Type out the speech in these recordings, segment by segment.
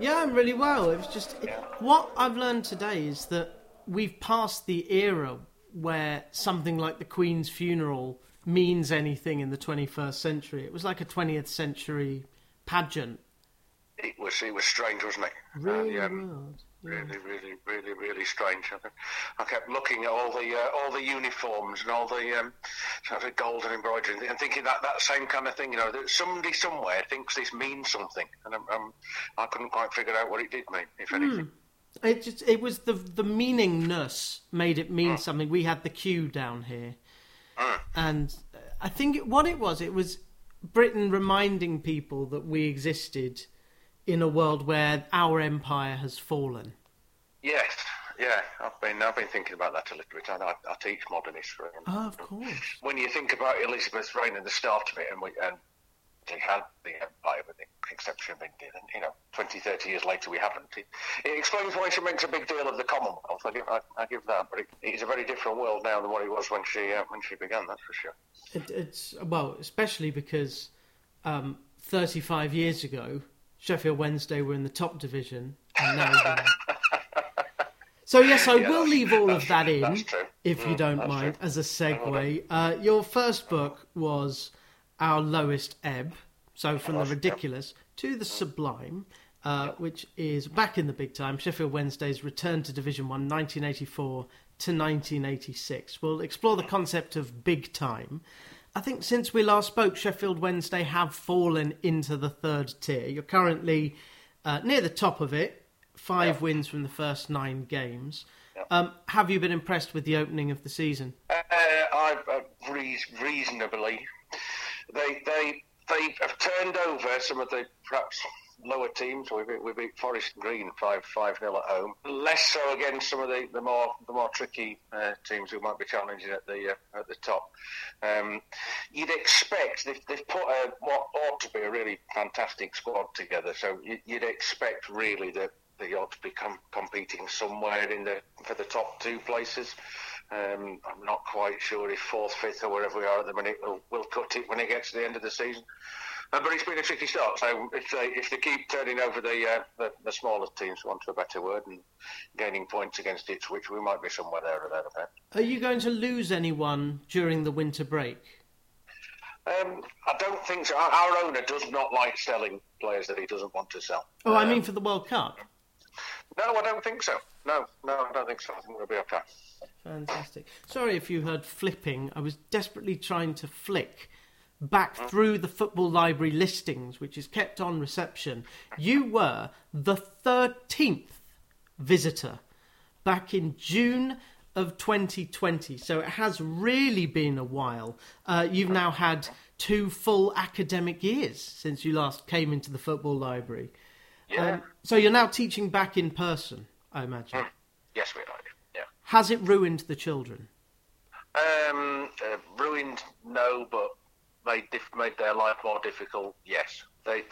Yeah, I'm really well. It was just... What I've learned today is that we've passed the era where something like the Queen's funeral means anything in the 21st century. It was like a 20th century pageant. It was strange, wasn't it? Really weird. Yeah. Really strange. I kept looking at all the uniforms and all the sort of golden embroidery and thinking that same kind of thing. You know, that somebody somewhere thinks this means something, and I couldn't quite figure out what it did mean, if anything. It was the meaningness made it mean something. We had the Q down here, and I think it was Britain reminding people that we existed in a world where our empire has fallen. Yes, yeah, I've been thinking about that a little bit. I teach modern history. And, of course. When you think about Elizabeth's reign and the start of it, and they had the empire with the exception of England, and 20, 30 years later we haven't. It explains why she makes a big deal of the Commonwealth. I give that, but it's a very different world now than what it was when she began. That's for sure. Especially because 35 years ago. Sheffield Wednesday were in the top division, and now they're... So yes, I will leave all of that in, if you don't mind, true. As a segue. Your first book was Our Lowest Ebb, so from the ridiculous to the sublime, which is back in the big time, Sheffield Wednesday's return to Division 1, 1984 to 1986. We'll explore the concept of big time. I think since we last spoke, Sheffield Wednesday have fallen into the third tier. You're currently near the top of it, 5 wins from the first 9 games. Yep. Have you been impressed with the opening of the season? Reasonably. They have turned over some of the perhaps lower teams. We beat Forest Green 5-0 at home. Less so against some of the more tricky teams who might be challenging at the top. You'd expect they've put what ought to be a really fantastic squad together. So you'd expect really that they ought to be competing somewhere for the top 2 places. I'm not quite sure if 4th, 5th, or wherever we are at the minute will cut it when it gets to the end of the season. But it's been a tricky start. So if they keep turning over the smaller teams, for want of a better word, and gaining points against Ipswich, we might be somewhere there or thereabouts. Are you going to lose anyone during the winter break? I don't think so. Our owner does not like selling players that he doesn't want to sell. Oh, I mean for the World Cup? No, I don't think so. No, I don't think so. I think we'll be okay. Fantastic. Sorry if you heard flipping. I was desperately trying to flick back through the Football Library listings, which is kept on reception. You were the 13th visitor back in June of 2020, so it has really been a while. You've now had 2 full academic years since you last came into the Football Library. Yeah. So you're now teaching back in person, I imagine. Yes, we are. Yeah. Has it ruined the children? Ruined, no, but made their life more difficult, yes. I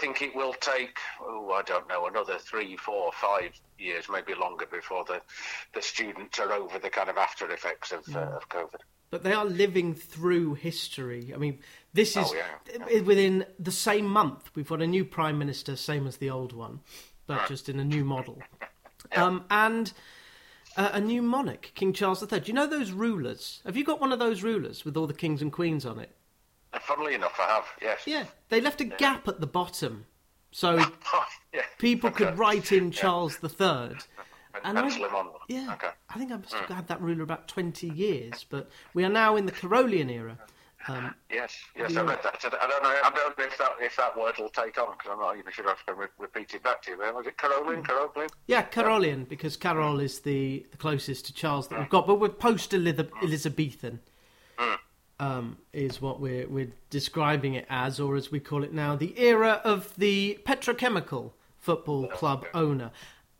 think it will take, another 3, 4, 5 years, maybe longer, before the students are over the kind of after effects of COVID. But they are living through history. I mean, this is within the same month. We've got a new Prime Minister, same as the old one, but just in a new model. And a new monarch, King Charles III. Do you know those rulers? Have you got one of those rulers with all the kings and queens on it? Funnily enough, I have, yes. Yeah, they left a gap at the bottom, so people could write in Charles III. And I think I must have had that ruler about 20 years, but we are now in the Carolian era. Yes, I read that. I don't know if that word will take on, because I'm not even sure if I can repeat it back to you. Was it Carolian? Carolian? Yeah, Carolian, because Carol is the closest to Charles that we've got, but we're post-Elizabethan. Is what we're describing it as, or as we call it now, the era of the petrochemical football club owner.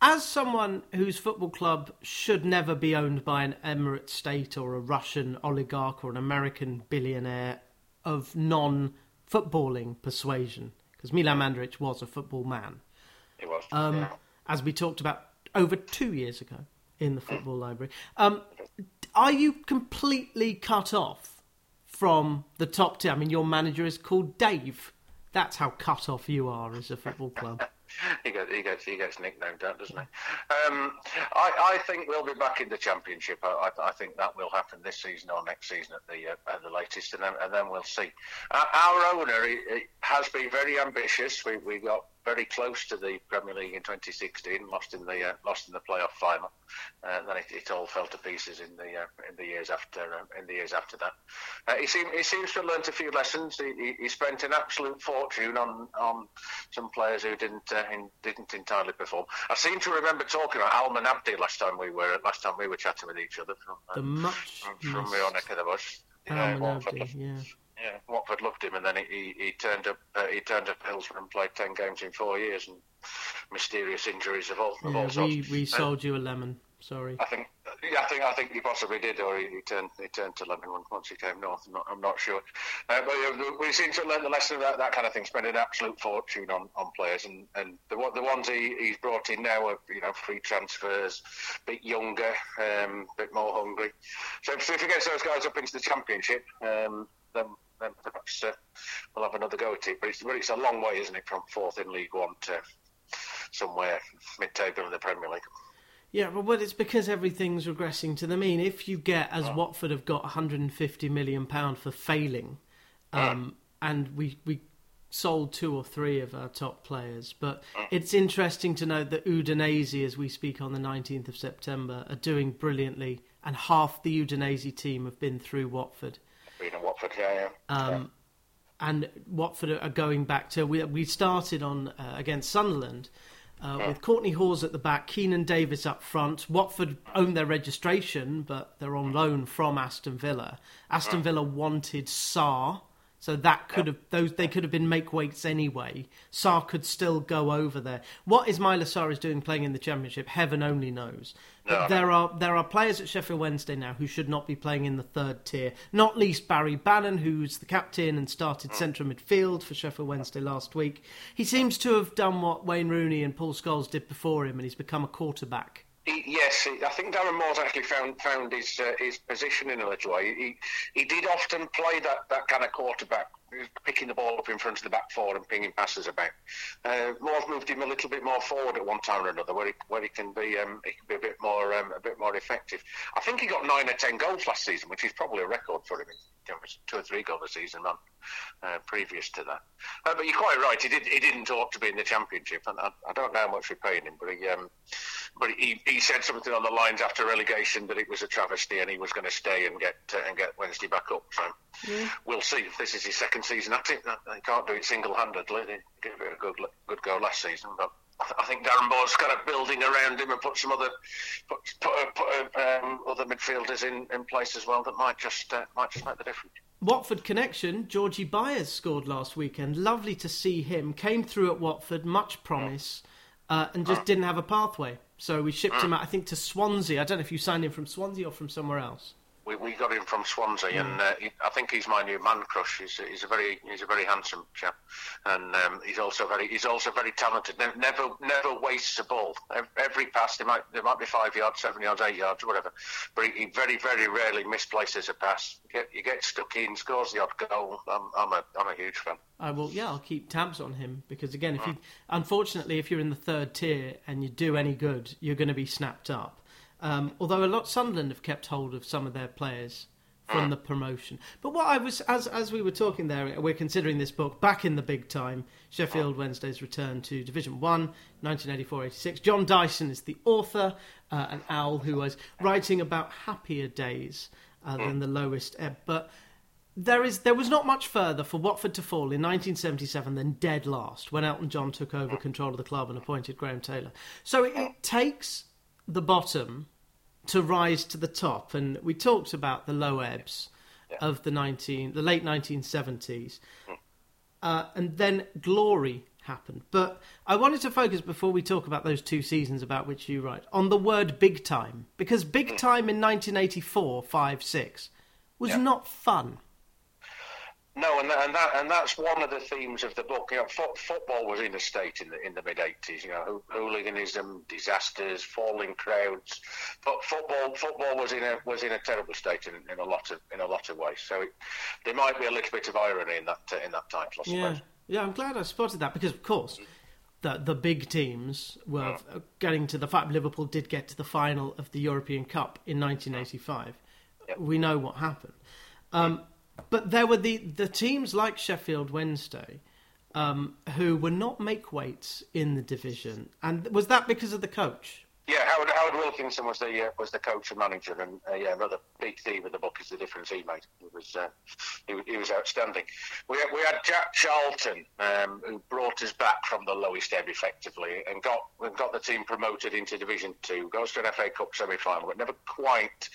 As someone whose football club should never be owned by an Emirate state or a Russian oligarch or an American billionaire of non-footballing persuasion, because Milan Mandaric was a football man. He was, as we talked about over 2 years ago in the Football Library. Are you completely cut off from the top 10? I mean, your manager is called Dave. That's how cut off you are as a football club. He gets nicknamed that, doesn't he? I think we'll be back in the Championship. I think that will happen this season or next season at the latest, and then we'll see. Our owner has been very ambitious. We got very close to the Premier League in 2016, lost in the playoff final, and then it all fell to pieces in the years after that. He seems to have learnt a few lessons. He spent an absolute fortune on some players who didn't entirely perform. I seem to remember talking about Almen Abdi last time we were chatting with each other from your neck of the bush. Watford loved him, and then he turned up. He turned up Hillsborough and played 10 games in 4 years, and mysterious injuries of all sorts. We sold you a lemon. Sorry. I think he possibly did, or he turned to lemon once he came north. I'm not sure, but we seem to learn the lesson of that kind of thing. Spending an absolute fortune on players, and the ones he's brought in now are, you know, free transfers, a bit younger, a bit more hungry. So if he gets those guys up into the Championship, then perhaps we'll have another go at it. But it's a long way, isn't it, from fourth in League One to somewhere mid-table in the Premier League. Yeah, well, it's because everything's regressing to the mean. If you get, as Watford have got, £150 million for failing, and we sold 2 or 3 of our top players, but it's interesting to note that Udinese, as we speak on the 19th of September, are doing brilliantly, and half the Udinese team have been through Watford. Been at Watford, yeah. And Watford are going back to... We started on against Sunderland... with Courtney Hawes at the back, Keenan Davis up front. Watford owned their registration, but they're on loan from Aston Villa. Aston Villa wanted Saar, so that could have they could have been make weights anyway. Saar could still go over there. What is Myla Saris doing playing in the Championship? Heaven only knows. But there are players at Sheffield Wednesday now who should not be playing in the third tier. Not least Barry Bannan, who's the captain and started central midfield for Sheffield Wednesday last week. He seems to have done what Wayne Rooney and Paul Scholes did before him, and he's become a quarterback. Yes, I think Darren Moore's actually found his position in a little way. He did often play that kind of quarterback, picking the ball up in front of the back four and pinging passes about. Moore's moved him a little bit more forward at one time or another, where he can be a bit more effective. I think he got 9 or 10 goals last season, which is probably a record for him. It was 2 or 3 goals a season previous to that. But you're quite right. He didn't ought to be in the Championship, and I don't know how much we're paying him, but he said something on the lines after relegation that it was a travesty and he was going to stay and get Wednesday back up. So we'll see. If this is his second season at it, they can't do it single-handedly. They gave it a good go last season, but I think Darren Moore's kind of building around him and put some other midfielders in place as well that might just make the difference. Watford connection, Georgie Byers scored last weekend. Lovely to see him. Came through at Watford, much promise, and just didn't have a pathway. So we shipped him out, I think, to Swansea. I don't know if you signed him from Swansea or from somewhere else. We got him from Swansea, and I think he's my new man crush. He's a very handsome chap, and he's also very talented. Never wastes a ball. Every pass, there might be 5 yards, 7 yards, 8 yards, whatever. But he very, very rarely misplaces a pass. You get stuck in, scores the odd goal. I'm a huge fan. I will. Yeah, I'll keep tabs on him because again, if you're in the third tier and you do any good, you're going to be snapped up. Although Sunderland have kept hold of some of their players from the promotion. But what I was, as we were talking there, we're considering this book back in the big time, Sheffield Wednesday's return to Division 1, 1984-86. John Dyson is the author, an owl who was writing about happier days than the lowest ebb. But there was not much further for Watford to fall in 1977 than dead last, when Elton John took over control of the club and appointed Graham Taylor. So it takes the bottom to rise to the top, and we talked about the low ebbs of the late 1970s, and then glory happened. But I wanted to focus, before we talk about those 2 seasons about which you write, on the word big time, because big time in 1984, 5, 6 was not fun. No, and that's one of the themes of the book. You know, football was in a state in the mid '80s. You know, hooliganism, disasters, falling crowds. But football was in a terrible state in a lot of ways. So there might be a little bit of irony in that title, I suppose. Yeah, I'm glad I spotted that because, of course, that the big teams were getting to the fact Liverpool did get to the final of the European Cup in 1985. Yep. We know what happened. But there were the teams like Sheffield Wednesday who were not make-weights in the division. And was that because of the coach? Yeah, Howard Wilkinson was the coach of Manchester, and another big theme of the book is the difference he made. He was outstanding. We had Jack Charlton, who brought us back from the lowest ebb effectively, and got the team promoted into Division 2, goes to an FA Cup semi-final, but never quite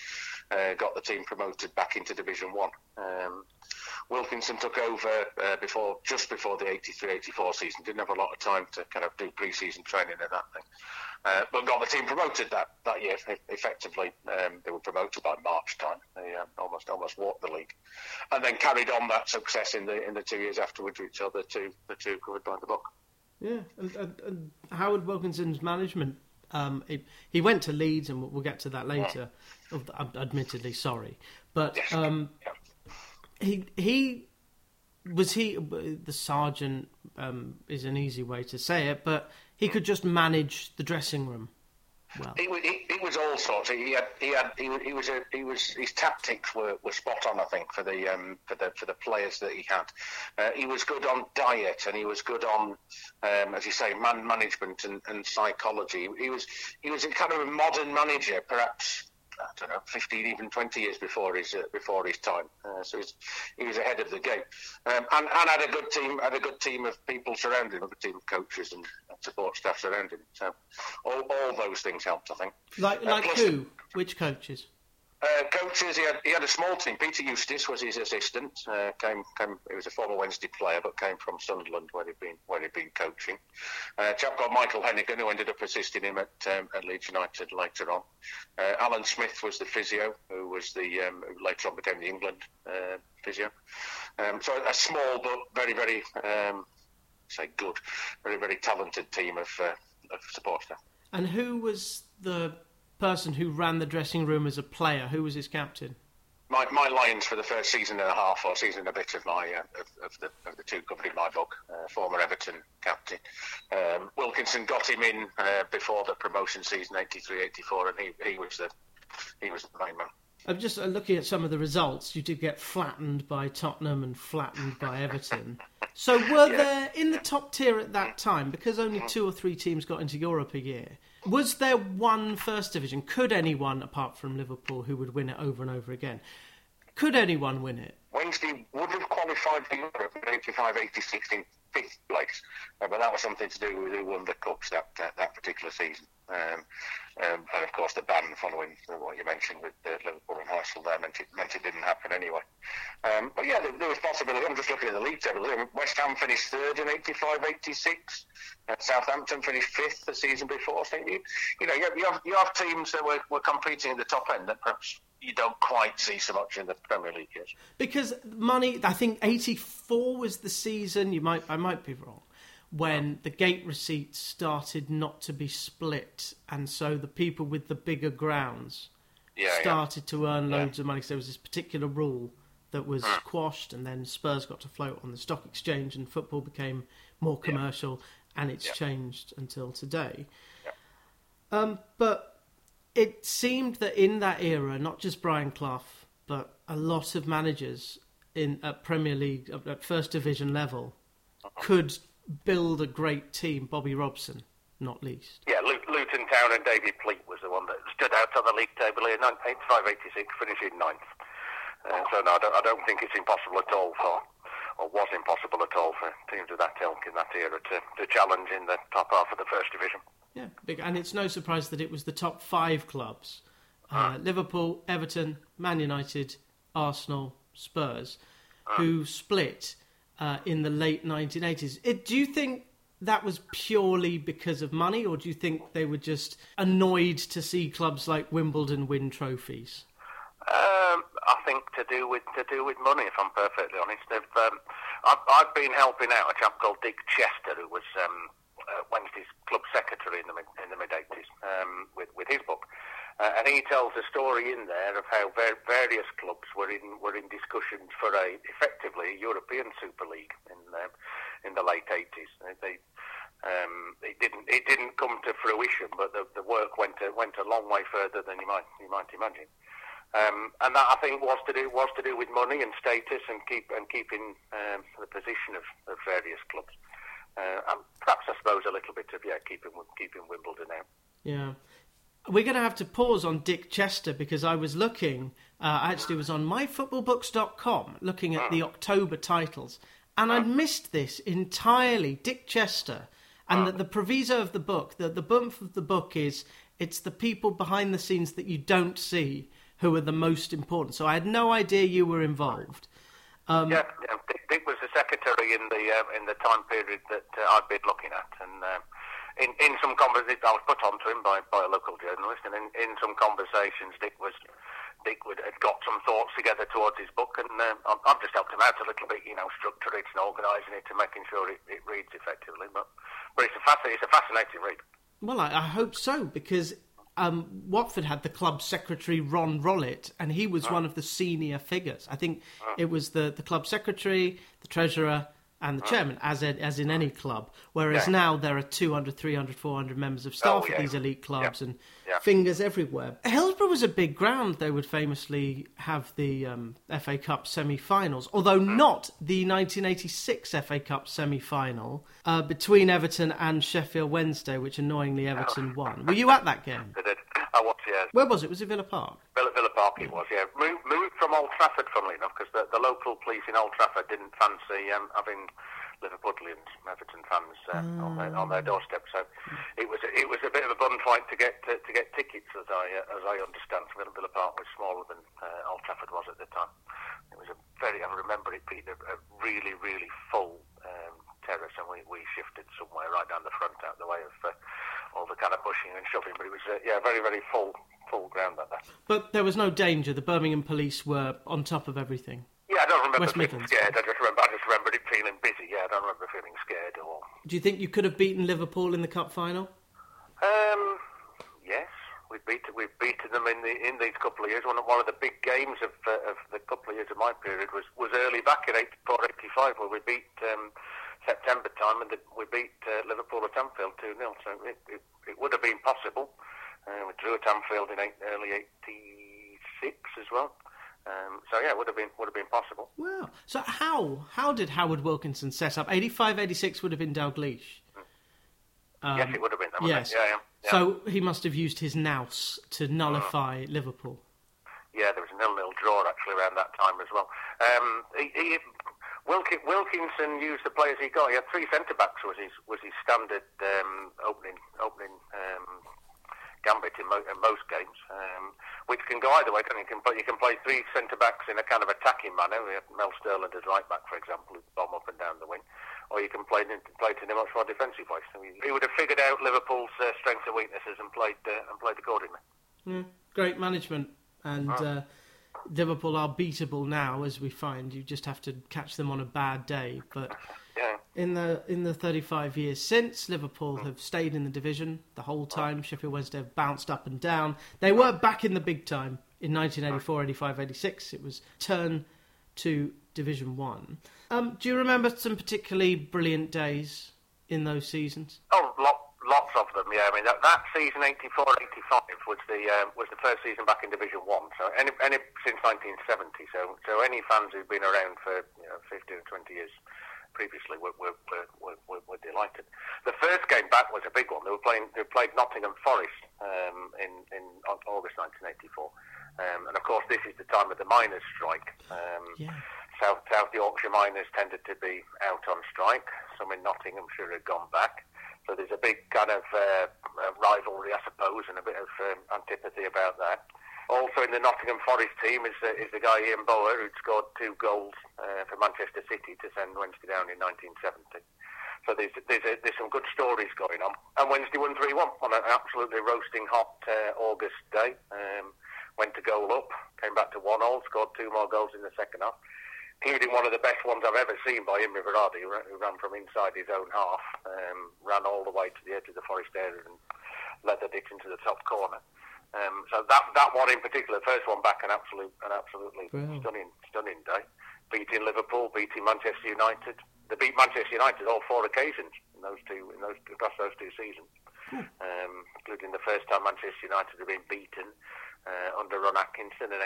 got the team promoted back into Division 1. Wilkinson took over just before the 83-84 season. Didn't have a lot of time to kind of do pre-season training and that thing. But got the team promoted that year. Effectively, they were promoted by March time. They almost walked the league, and then carried on that success in the 2 years afterwards, which are the two covered by the book. Yeah, and Howard Wilkinson's management. He went to Leeds, and we'll get to that later. Yeah. Admittedly, sorry, but. Yes. Yeah. He was the sergeant is an easy way to say it, but he could just manage the dressing room. Well, he was all sorts. His tactics were spot on, I think, for the players that he had. He was good on diet, and he was good on, as you say, man management and psychology. He was a kind of a modern manager, perhaps. I don't know, 15, even 20 years before his time. So he was ahead of the game, and had a good team. Had a good team of people surrounding him, a good team of coaches and support staff surrounding him. So all those things helped, I think. Plus, who? Which coaches? He had a small team. Peter Eustace was his assistant. He was a former Wednesday player, but came from Sunderland, where he'd been coaching. A chap called Michael Hennigan, who ended up assisting him at Leeds United later on. Alan Smith was the physio, who was who later on became the England physio. So a small but very very good, very very talented team of support staff. And who was the person who ran the dressing room as a player? Who was his captain? My Lions for the first season and a half or season and a bit of my of the two company my book, former Everton captain. Wilkinson got him in before the promotion season 83-84, and he was the main man. I'm just looking at some of the results. You did get flattened by Tottenham and flattened by Everton. So were there, in the top tier at that time, because only two or three teams got into Europe a year, was there one First Division? Could anyone, apart from Liverpool, who would win it over and over again? Could anyone win it? Wednesday would have qualified for Europe in 85-86 in fifth place, but that was something to do with who won the Cups that particular season. And of course the ban following what you mentioned with Liverpool and Arsenal there meant it didn't happen anyway. But yeah, there was possibility. I'm just looking at the league table. West Ham finished third in 85-86. Southampton finished fifth the season before. So you have teams that were competing at the top end that perhaps you don't quite see so much in the Premier League yet. Because money, I think 84 was the season. I might be wrong. When the gate receipts started not to be split, and so the people with the bigger grounds started to earn loads of money. So there was this particular rule that was quashed, and then Spurs got to float on the stock exchange, and football became more commercial, and it's changed until today. Yeah. But it seemed that in that era, not just Brian Clough, but a lot of managers at Premier League, at First Division level, could build a great team. Bobby Robson, not least. Yeah, Luton Town and David Pleat was the one that stood out on the league table in 85-86, finishing ninth. So no, I don't think it's impossible at all for teams of that ilk in that era to challenge in the top half of the First Division. Yeah, and it's no surprise that it was the top five clubs: Liverpool, Everton, Man United, Arsenal, Spurs, who split. In the late 1980s. Do you think that was purely because of money, or do you think they were just annoyed to see clubs like Wimbledon win trophies? I think to do with money, if I'm perfectly honest. I've been helping out a chap called Dick Chester, who was Wednesday's club secretary in the mid-80s with his book. And he tells a story in there of how various clubs were in discussions for effectively a European Super League in the late 80s. They It didn't come to fruition, but the work went a long way further than you might imagine. And that, I think, was to do with money and status and keeping the position of various clubs, and perhaps, I suppose, a little bit of keeping Wimbledon out. Yeah, we're going to have to pause on Dick Chester because I was looking. I actually was on myfootballbooks.com looking at the October titles, and I missed this entirely. Dick Chester, and the proviso of the book, the bump of the book is it's the people behind the scenes that you don't see who are the most important. So I had no idea you were involved. Dick was the secretary in the time period that I'd been looking at, and in some conversations I was put on to him by a local journalist, and in some conversations Dick had got some thoughts together towards his book, and I've just helped him out a little bit, structure it and organising it and making sure it reads effectively. But it's a fascinating read. Well, I hope so, because Watford had the club secretary Ron Rollett, and he was one of the senior figures. I think it was the club secretary, the treasurer and the chairman, as in any club, whereas now there are 200, 300, 400 members of staff at these elite clubs and fingers everywhere. Hillsborough was a big ground. They would famously have the FA Cup semi-finals, although not the 1986 FA Cup semi-final between Everton and Sheffield Wednesday, which annoyingly Everton won. Were you at that game? I was, yes. Where was it? Was it Villa Park? Villa Park it was, yeah. Moved from Old Trafford, funnily enough, because the local police in Old Trafford didn't fancy having Liverpudlians, Everton fans on their doorstep. So it was a bit of a bun fight to get tickets, as I understand. Villa Park was smaller than Old Trafford was at the time. It was I remember it being a really, really full terrace, and we shifted somewhere right down the front out the way of all the kind of pushing and shoving, but it was very, very full ground at that. But there was no danger. The Birmingham police were on top of everything. Yeah, I don't remember feeling scared. I just remembered it feeling busy. Yeah, I don't remember feeling scared at all. Do you think you could have beaten Liverpool in the cup final? Yes, we've beaten them in these couple of years. One of the big games of the couple of years of my period was early back in 84-85 where we beat. September time, and we beat Liverpool at Anfield 2-0, so it would have been possible. We drew at Anfield in early 86 as well, so yeah, it would have been possible. Wow. So how did Howard Wilkinson set up? 85-86 would have been Dalglish. Yes, it would have been that, wouldn't it? Yeah. So he must have used his nous to nullify Liverpool. Yeah, there was a 0-0 draw actually around that time as well. Wilkinson used the players he got. He had three centre backs was his standard opening gambit in most games, which can go either way. Can you can play three centre backs in a kind of attacking manner. We had Mel Sterland as right back, for example, who'd bomb up and down the wing, or you can play in a much more defensive way. So he would have figured out Liverpool's strengths and weaknesses and played accordingly. Mm, great management and. Liverpool are beatable now, as we find. You just have to catch them on a bad day. But in the 35 years since, Liverpool have stayed in the division the whole time. Sheffield Wednesday have bounced up and down. They were back in the big time in 1984, 85, 86. It was turn to Division 1. Do you remember some particularly brilliant days in those seasons? Oh, lots of them, yeah. I mean, that season, 84-85, was the first season back in Division 1, so any since 1970. So any fans who've been around for 15 or 20 years previously were delighted. The first game back was a big one. They played Nottingham Forest in August 1984, and of course this is the time of the miners' strike. South Yorkshire miners tended to be out on strike. Some in Nottinghamshire had gone back. So there's a big kind of rivalry, I suppose, and a bit of antipathy about that. Also in the Nottingham Forest team is the guy Ian Boer, who'd scored 2 goals for Manchester City to send Wednesday down in 1970. So there's some good stories going on. And Wednesday won 3-1 on an absolutely roasting hot August day. Went to goal up, came back to 1-1, scored 2 more goals in the second half, including one of the best ones I've ever seen by Imre Varadi, who ran from inside his own half, ran all the way to the edge of the Forest area and leathered it into the top corner. So that one in particular, first one back, an absolutely stunning day. Beating Liverpool, beating Manchester United, They beat Manchester United on 4 occasions across those 2 seasons, including the first time Manchester United had been beaten under Ron Atkinson in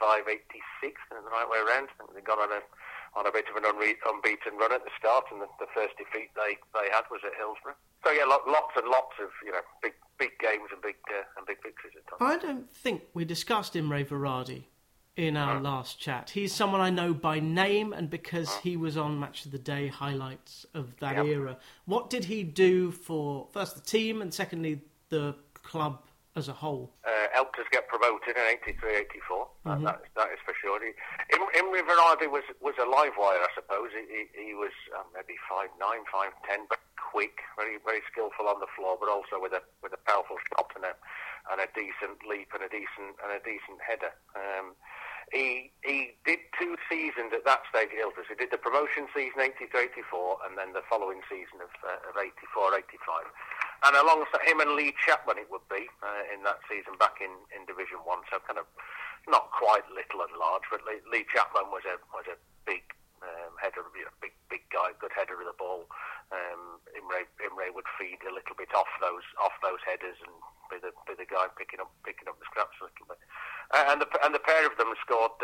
85-86, and the right way around. I think they got on a bit of an unbeaten run at the start, and the first defeat they had was at Hillsborough. So yeah, lots and lots of big games and big victories at times. I don't think we discussed Imre Varadi in our last chat. He's someone I know by name, and because he was on Match of the Day highlights of that era. What did he do for, first, the team, and secondly, the club as a whole? Helped us get promoted in 83-84, that is for sure. Imre Varadi was a live wire, I suppose. He was maybe 5'9", 5'10", but quick, very very skillful on the floor, but also with a powerful shot and a decent leap and a decent header. He did 2 seasons at that stage at Hillsborough. He did the promotion season 83-84, and then the following season of 84-85. And alongside him and Lee Chapman, it would be in that season back in Division 1. So kind of not quite little and large, but Lee Chapman was a big header, big guy, good header of the ball. Imre would feed a little bit off those headers and be the guy picking up the scraps a little bit. And the pair of them scored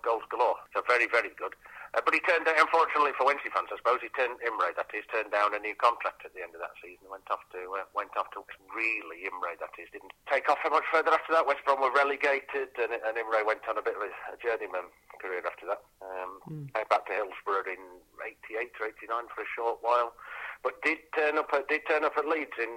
goals galore. So very, very good. But he turned down, unfortunately for Wednesday fans, I suppose, Imre turned down a new contract at the end of that season. Went off to really Imre, that is, didn't take off much further after that. West Brom were relegated, and Imre went on a bit of a journeyman career after that. Came back to Hillsborough in 88 or 89 for a short while. But did turn up at Leeds in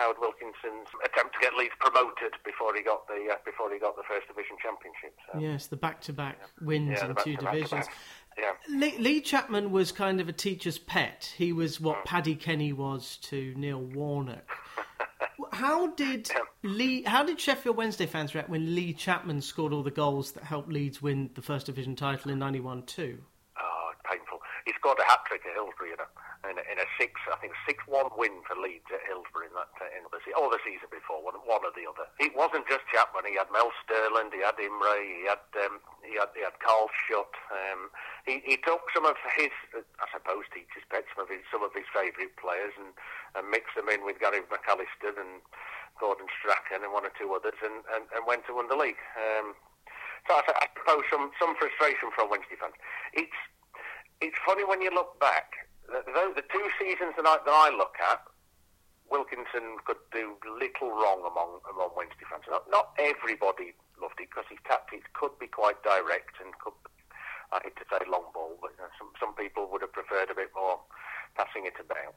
Howard Wilkinson's attempt to get Leeds promoted before he got the First Division Championship. So. Yes, the back-to-back wins in 2 divisions. Yeah. Lee Chapman was kind of a teacher's pet. He was what Paddy Kenny was to Neil Warnock. How did Sheffield Wednesday fans react when Lee Chapman scored all the goals that helped Leeds win the First Division title in 91-2? Oh, painful. He scored a hat-trick at Hillsborough, in a 6-1 win for Leeds at Hillsborough in the season before, one or the other. It wasn't just Chapman. He had Mel Sterland, he had Imre, he had Carl Schutt. He took some of his, I suppose, teacher's pets, some of his favourite players, and mixed them in with Gary McAllister and Gordon Strachan and one or two others, and went to win the league. So I suppose some frustration from Wednesday fans. It's funny when you look back. The 2 seasons that I look at, Wilkinson could do little wrong among Wednesday fans. Not everybody loved it, because his tactics could be quite direct and could, I hate to say, long ball, but some people would have preferred a bit more passing it about.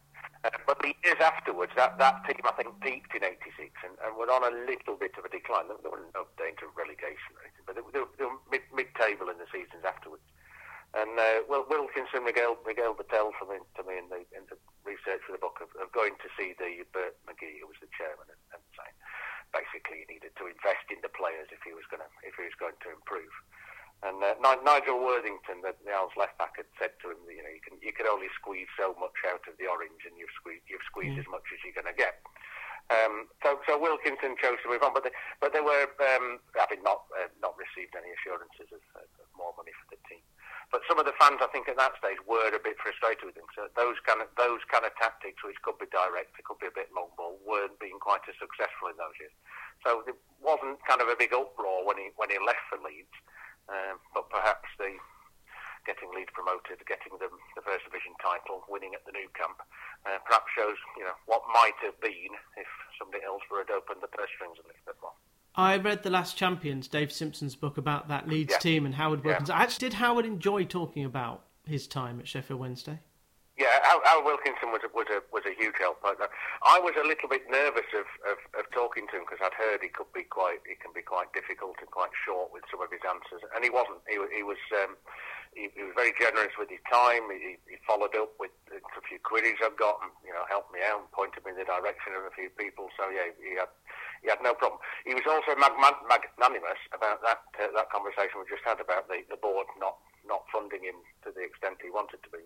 But the years afterwards, that team, I think, peaked in 86 and were on a little bit of a decline. There was no danger of relegation or anything, but they were mid-table in the seasons afterwards. And Wilkinson regaled Patel to me in the research for the book of going to see the Bert McGee, who was the chairman, and saying basically he needed to invest in the players if he was going to improve. And Nigel Worthington, the Owls left back, had said to him, you can only squeeze so much out of the orange, and you've squeezed as much as you're going to get. So Wilkinson chose to move on, but they were having not received any assurances of more money for the team. But some of the fans, I think, at that stage were a bit frustrated with him. So those kind of tactics, which could be direct, it could be a bit long ball, weren't being quite as successful in those years. So it wasn't kind of a big uproar when he left for Leeds, but perhaps the getting Leeds promoted, getting them the First Division title, winning at the new camp, perhaps shows what might have been if somebody else had opened the purse strings a little bit more. I read The Last Champions, Dave Simpson's book, about that Leeds team and Howard Wilkinson. Did Howard enjoy talking about his time at Sheffield Wednesday? Yeah, Howard Wilkinson was a huge help. I was a little bit nervous of talking to him, because I'd heard he can be quite difficult and quite short with some of his answers, and he wasn't. He was very generous with his time. He followed up with a few queries I've got, and helped me out and pointed me in the direction of a few people. So yeah, he had no problem. He was also magnanimous about that conversation we just had about the board not funding him to the extent he wanted to be.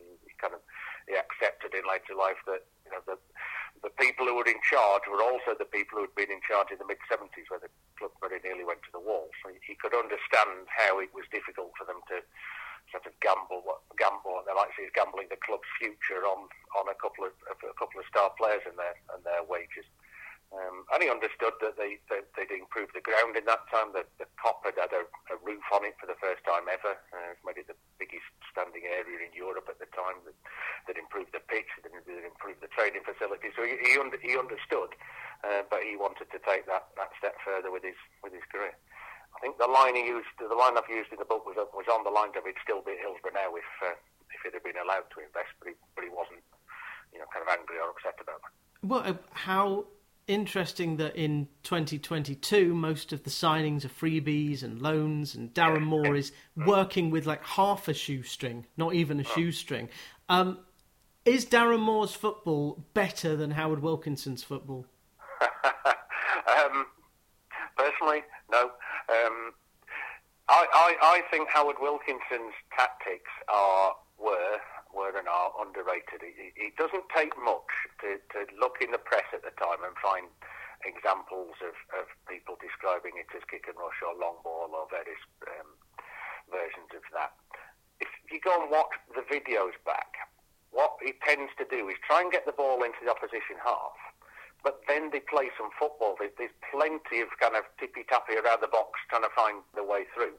He accepted in later life that the people who were in charge were also the people who had been in charge in the mid-70s, where the club very nearly went to the wall. So he could understand how it was difficult for them to sort of gamble, and they might see us gambling the club's future on a couple of star players and their wages. And he understood that they'd improved the ground in that time. The Kop had a roof on it for the first time ever. It's made it the biggest standing area in Europe at the time. They'd improved the pitch, they'd improved the training facilities. So he understood, but he wanted to take that step further with his career. I think the line I've used in the book was on the lines of he'd still be at Hillsborough now if he'd have been allowed to invest, but he wasn't, kind of angry or upset about that. Well, how interesting that in 2022 most of the signings are freebies and loans, and Darren Moore is working with like half a shoestring, not even a shoestring. Is Darren Moore's football better than Howard Wilkinson's football? Personally, no. I think Howard Wilkinson's tactics were and are underrated. It doesn't take much to look in the press at the time and find examples of people describing it as kick and rush or long ball or various versions of that. If you go and watch the videos back, what he tends to do is try and get the ball into the opposition half, but then they play some football. There's plenty of kind of tippy-tappy around the box trying to find the way through,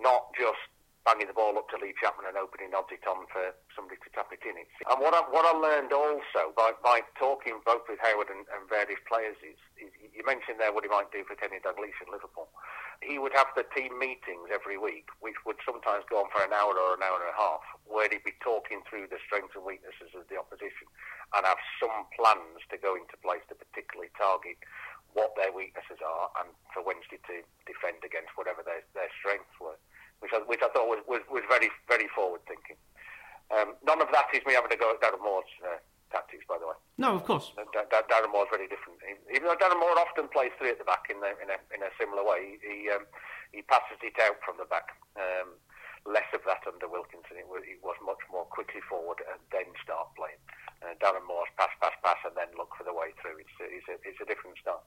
not just banging the ball up to Lee Chapman and opening it on for somebody to tap it in. And what I learned also by talking both with Howard and various players is you mentioned there what he might do for Kenny Dalglish at Liverpool. He would have the team meetings every week, which would sometimes go on for an hour and a half, where he'd be talking through the strengths and weaknesses of the opposition and have some plans to go into place to particularly target what their weaknesses are and for Wednesday to defend against whatever their strengths were. Which I thought was very, very forward-thinking. None of that is me having to go at Darren Moore's tactics, by the way. No, of course. Darren Moore's very different. Even though Darren Moore often plays three at the back in a similar way, he passes it out from the back. Less of that under Wilkinson. It was much more quickly forward and then start playing. Darren Moore's pass, and then look for the way through. It's a different style.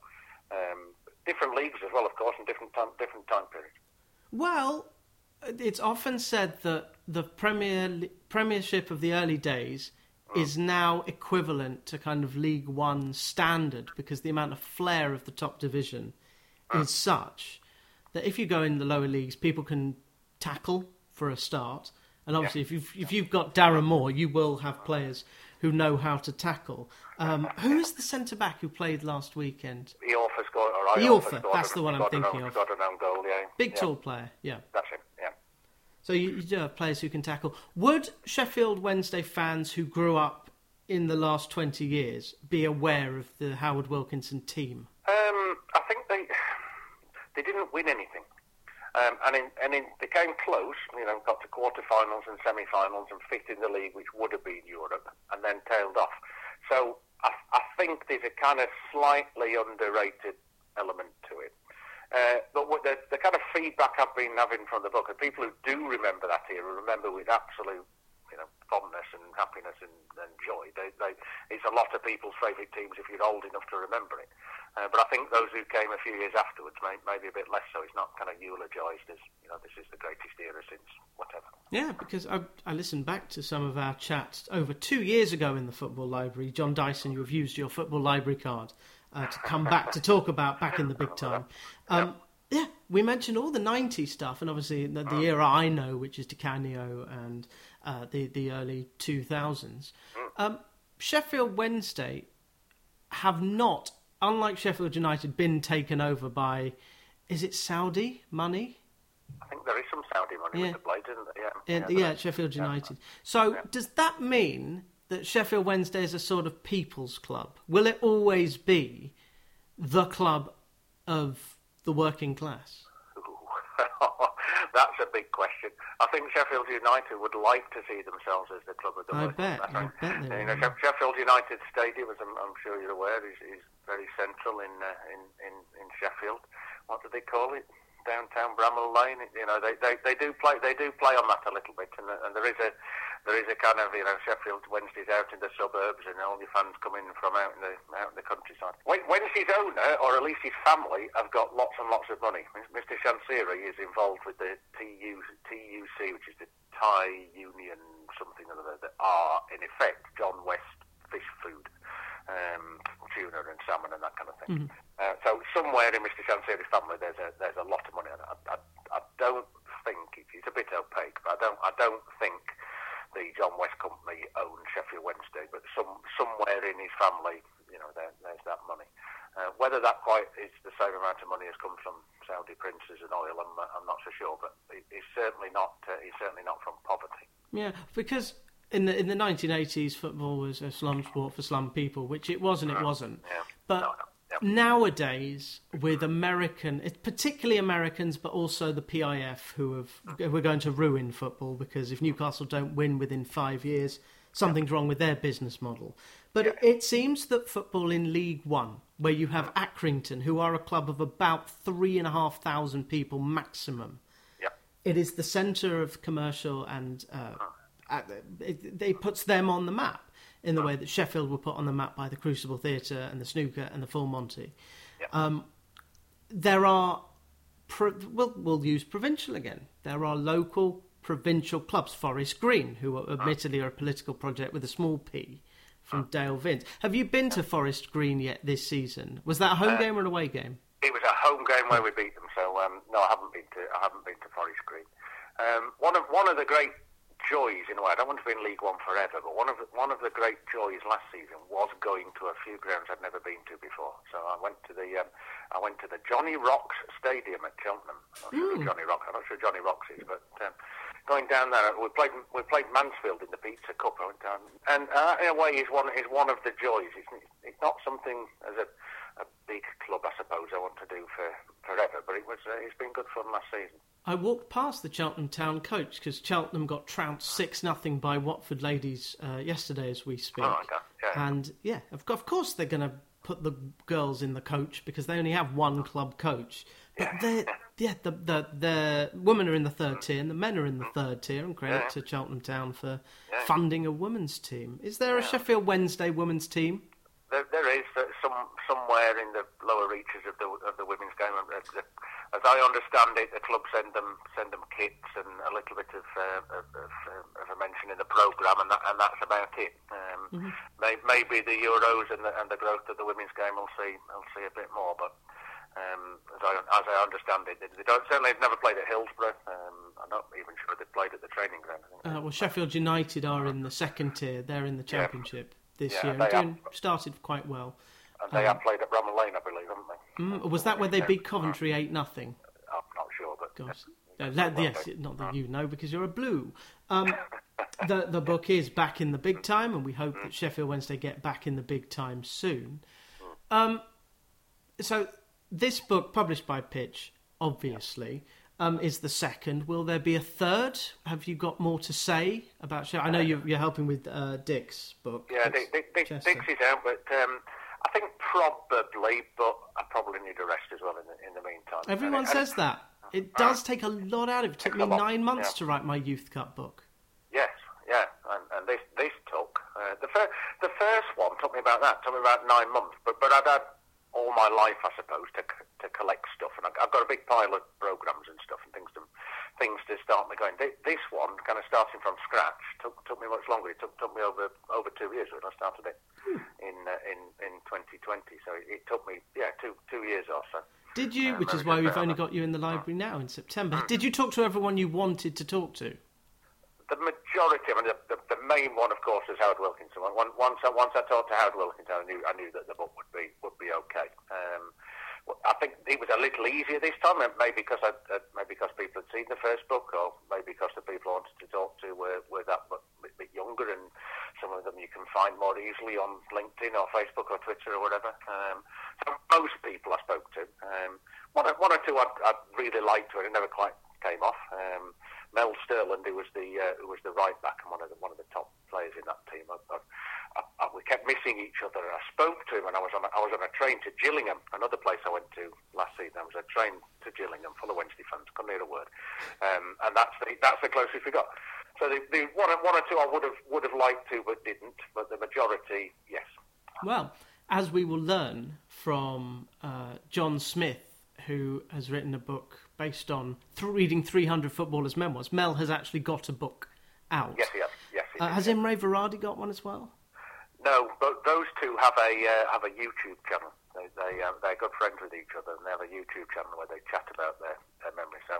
Different leagues as well, of course, and different time periods. Well, it's often said that the Premiership of the early days is now equivalent to kind of League One standard because the amount of flair of the top division is such that if you go in the lower leagues, people can tackle for a start. And obviously, if you've got Darren Moore, you will have players who know how to tackle. Who is the centre-back who played last weekend? Eorfa, that's the one I'm thinking of. Got an own goal, yeah. Big, tall player, yeah. That's him. So you do have players who can tackle. Would Sheffield Wednesday fans who grew up in the last 20 years be aware of the Howard Wilkinson team? I think they didn't win anything. They came close, got to quarterfinals and semi-finals and fifth in the league, which would have been Europe, and then tailed off. So I think there's a kind of slightly underrated element to it. But what the kind of feedback I've been having from the book, and people who do remember that era remember with absolute, fondness and happiness and joy. It's a lot of people's favourite teams if you're old enough to remember it. But I think those who came a few years afterwards maybe a bit less so. It's not kind of eulogised as this is the greatest era since whatever. Yeah, because I listened back to some of our chats over 2 years ago in the football library. John Dyson, you have used your football library card to come back to talk about back in the big time. Yeah, we mentioned all the 90s stuff, and obviously the era I know, which is Di Canio and the early 2000s. Sheffield Wednesday have not, unlike Sheffield United, been taken over by, is it Saudi money? I think there is some Saudi money with the blade, isn't there? Yeah, Sheffield United. So does that mean that Sheffield Wednesday is a sort of people's club? Will it always be the club of the working class? That's a big question. I think Sheffield United would like to see themselves as the club of the working class. I bet. Sheffield United Stadium, as I'm sure you're aware, is very central in Sheffield. What do they call it? Downtown Bramall Lane. They do play on that a little bit, and there is a there is a kind of, you know, Sheffield Wednesday's out in the suburbs and only fans come in from out in the countryside. Wednesday's owner, or at least his family, have got lots and lots of money. Mr. Shansiri is involved with the TUC, which is the Thai Union something or other, that are in effect John West fish food, tuna and salmon and that kind of thing. Mm-hmm. So somewhere in Mr. Shansiri's family, there's a lot of money. I don't think it's a bit opaque, but I don't think the John West Company owned Sheffield Wednesday, but somewhere in his family, you know, there's that money. Whether that quite is the same amount of money has come from Saudi princes and oil, I'm not so sure, but it's certainly not from poverty. Yeah, because in the 1980s, football was a slum sport for slum people, which it was and it wasn't. Yeah. But no. Nowadays, with particularly Americans, but also the PIF, who are going to ruin football, because if Newcastle don't win within 5 years, something's wrong with their business model. But it seems that football in League One, where you have Accrington, who are a club of about 3,500 people maximum, it is the centre of commercial and it puts them on the map in the way that Sheffield were put on the map by the Crucible Theatre and the Snooker and the Full Monty. Yep. There are, we'll use provincial again, there are local provincial clubs, Forest Green, who are, admittedly are a political project with a small p from Dale Vince. Have you been to Forest Green yet this season? Was that a home game or an away game? It was a home game where we beat them, so no, I haven't been to Forest Green. One of the great joys, in a way, I don't want to be in League One forever, but one of the great joys last season was going to a few grounds I'd never been to before. So I went to the Johnny Rocks Stadium at Cheltenham. I'm not sure Johnny Rocks is, but going down there, we played Mansfield in the Pizza Cup. I went down, and in a way, is one of the joys. It's not something as a big club, I suppose, I want to do for forever, but it's been good fun last season. I walked past the Cheltenham Town coach because Cheltenham got trounced 6-0 by Watford ladies yesterday as we speak. Oh, okay. Yeah. And yeah, of course they're going to put the girls in the coach because they only have one club coach. But the women are in the third tier and the men are in the third tier, and credit to Cheltenham Town for funding a women's team. Is there a Sheffield Wednesday women's team? There is somewhere in the lower reaches of the women's game. As I understand it, the club send them kits and a little bit of a mention in the programme, and that's about it. Maybe the Euros and the growth of the women's game will see a bit more, but as I understand it, they've never played at Hillsborough. I'm not even sure they've played at the training ground. I think. Well, Sheffield United are in the second tier. They're in the Championship. This year, and started quite well. And they have played at Bramall Lane, I believe, haven't they? Was that where they beat Coventry 8-0? I'm not sure, but you know, because you're a blue. The book is back in the big time, and we hope that Sheffield Wednesday get back in the big time soon. So this book, published by Pitch, obviously. Is the second. Will there be a third? Have you got more to say about Sheffield? I know you're helping with Dick's book. Yeah, Dick's is out, but I think probably, but I probably need a rest as well in the meantime. Everyone says that. It does take a lot out of it. It took me 9 months to write my Youth Cup book. Yes, yeah, and this took... the first one took me about 9 months, but I'd had all my life, I suppose, to collect stuff, and I've got a big pile of programmes and stuff and things to start me going. This one, kind of starting from scratch, took me much longer. It took me over 2 years when I started it in 2020. So it took me two years or so. Did you? Which is why we've only got you in the library now in September. Did you talk to everyone you wanted to talk to? The majority, I mean, the main one, of course, is Howard Wilkinson. Once I talked to Howard Wilkinson, I knew that the book would be okay. I think it was a little easier this time, maybe because people had seen the first book, or maybe because the people I wanted to talk to were that bit younger, and some of them you can find more easily on LinkedIn or Facebook or Twitter or whatever. So most people I spoke to, one or two I really liked, but it never quite came off. Mel Sterland, who was the right back and one of the top players in that team. We kept missing each other. I spoke to him, and I was on a train to Gillingham, another place I went to last season. I was on a train to Gillingham, full of Wednesday fans. Couldn't hear a word, and that's the closest we got. So the one or two I would have liked to, but didn't. But the majority, yes. Well, as we will learn from John Smith, who has written a book based on reading 300 footballers' memoirs. Mel has actually got a book out. Yes, he has. Yes, he has Imre Varadi got one as well? No, but those two have a YouTube channel. They're good friends with each other, and they have a YouTube channel where they chat about their memories. So,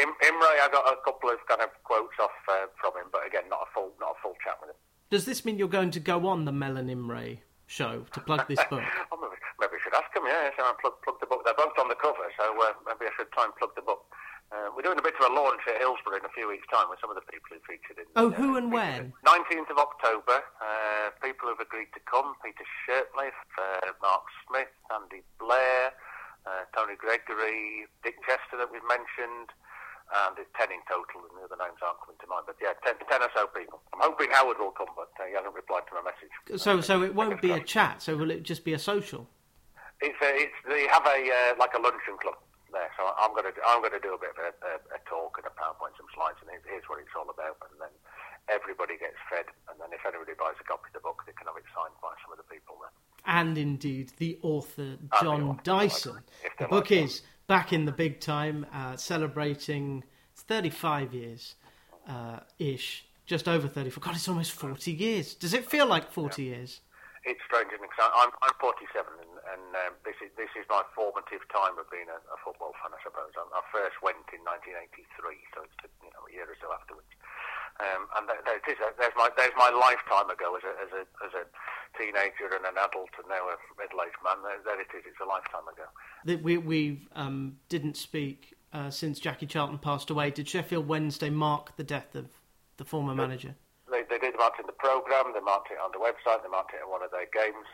Imre, I got a couple of kind of quotes off from him, but again, not a full chat with him. Does this mean you're going to go on the Mel and Imre show to plug this book? Maybe I should ask him. Yeah, so I plug the book. They're both on the cover, so maybe I should try and plug the book. We're doing a bit of a launch at Hillsborough in a few weeks' time with some of the people who featured in. Oh, who and when? 19th of October. People who've agreed to come: Peter Shirtliff, Mark Smith, Andy Blair, Tony Gregory, Dick Chester that we've mentioned, and it's 10 in total, and the other names aren't coming to mind. But yeah, 10 or so people. I'm hoping Howard will come, but he hasn't replied to my message. So it won't be a chat. So will it just be a social? They have a like a luncheon club. There. So I'm going to do a bit of a talk and a PowerPoint, some slides, and here's what it's all about. And then everybody gets fed. And then if anybody buys a copy of the book, they can have it signed by some of the people there. And indeed, the author John Dyson. The book is back in the big time, celebrating 35 years, ish, just over 34. God, it's almost 40 years. Does it feel like 40 years? It's strange and exciting. I'm 47, and this is my formative time of being a football fan, I suppose. I first went in 1983, so it's a year or so afterwards. And there's my lifetime ago as a teenager and an adult, and now a middle-aged man. There it is. It's a lifetime ago. We didn't speak since Jackie Charlton passed away. Did Sheffield Wednesday mark the death of the former manager? They did mark it in the programme, they marked it on the website, they marked it at one of their games.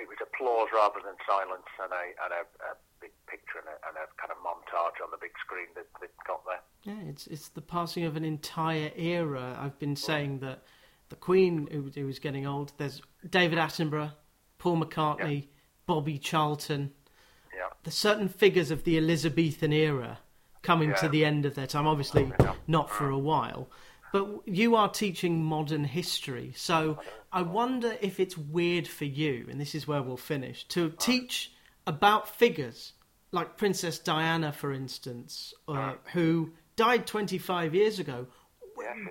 It was applause rather than silence, and a big picture and a kind of montage on the big screen that they got there. Yeah, it's the passing of an entire era. I've been saying that the Queen, who was getting old, there's David Attenborough, Paul McCartney, Bobby Charlton. Yeah. There's certain figures of the Elizabethan era coming to the end of their time, obviously not for a while. But you are teaching modern history, so I wonder if it's weird for you, and this is where we'll finish, to teach about figures like Princess Diana, for instance, who died 25 years ago,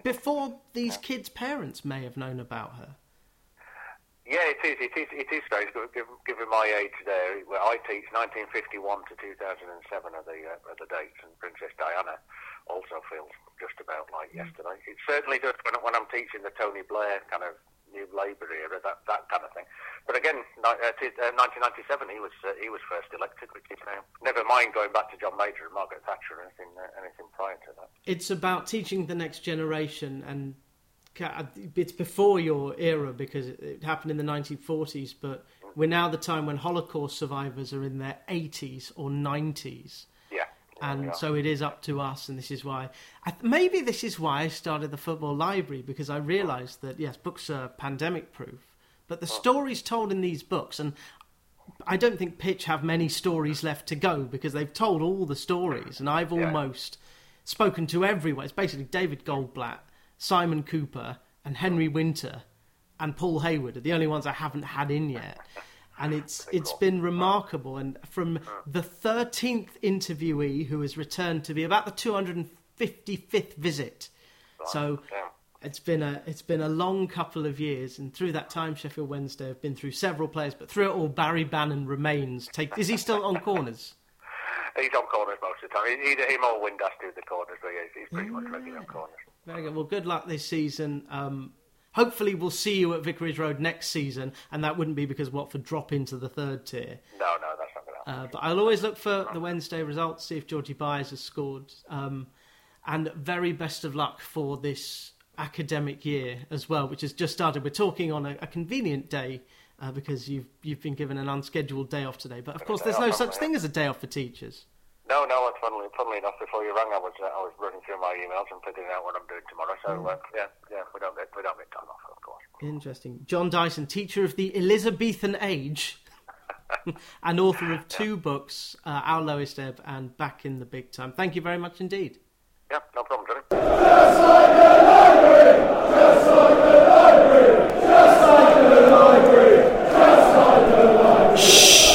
before these kids' parents may have known about her. Yeah, it is strange, given my age there, where I teach 1951 to 2007 are the dates, and Princess Diana also feels just about like yesterday. It certainly does when I'm teaching the Tony Blair kind of New Labour era, that kind of thing. But again, 1997, he was first elected, which is now, never mind going back to John Major and Margaret Thatcher or anything prior to that. It's about teaching the next generation, and it's before your era because it happened in the 1940s, but we're now the time when Holocaust survivors are in their 80s or 90s. Yeah. And so it is up to us, and this is why... maybe this is why I started the Football Library, because I realised that, yes, books are pandemic-proof, but the stories told in these books, and I don't think Pitch have many stories left to go because they've told all the stories, and I've almost spoken to everyone. It's basically David Goldblatt, Simon Cooper and Henry Winter and Paul Hayward are the only ones I haven't had in yet. And it's been remarkable. And from the 13th interviewee, who has returned to be about the 255th visit. So it's been a long couple of years. And through that time, Sheffield Wednesday have been through several players, but through it all, Barry Bannan remains. Is he still on corners? He's on corners most of the time. Either him or Windass do the corners, but he's pretty much regular on corners. Very good. Well, good luck this season. Hopefully we'll see you at Vicarage Road next season, and that wouldn't be because Watford drop into the third tier. No, that's not going to happen. But I'll always look for the Wednesday results, see if Georgie Byers has scored. And very best of luck for this academic year as well, which has just started. We're talking on a convenient day because you've been given an unscheduled day off today. But, of course, there's no such thing as a day off for teachers. No, funnily enough, before you rang, I was running through my emails and figuring out what I'm doing tomorrow. So, we don't get time off, of course. Interesting. John Dyson, teacher of the Elizabethan age and author of two books, Our Lowest Ebb and Back in the Big Time. Thank you very much indeed. Yeah, no problem, Johnny. Just like the library. Shh.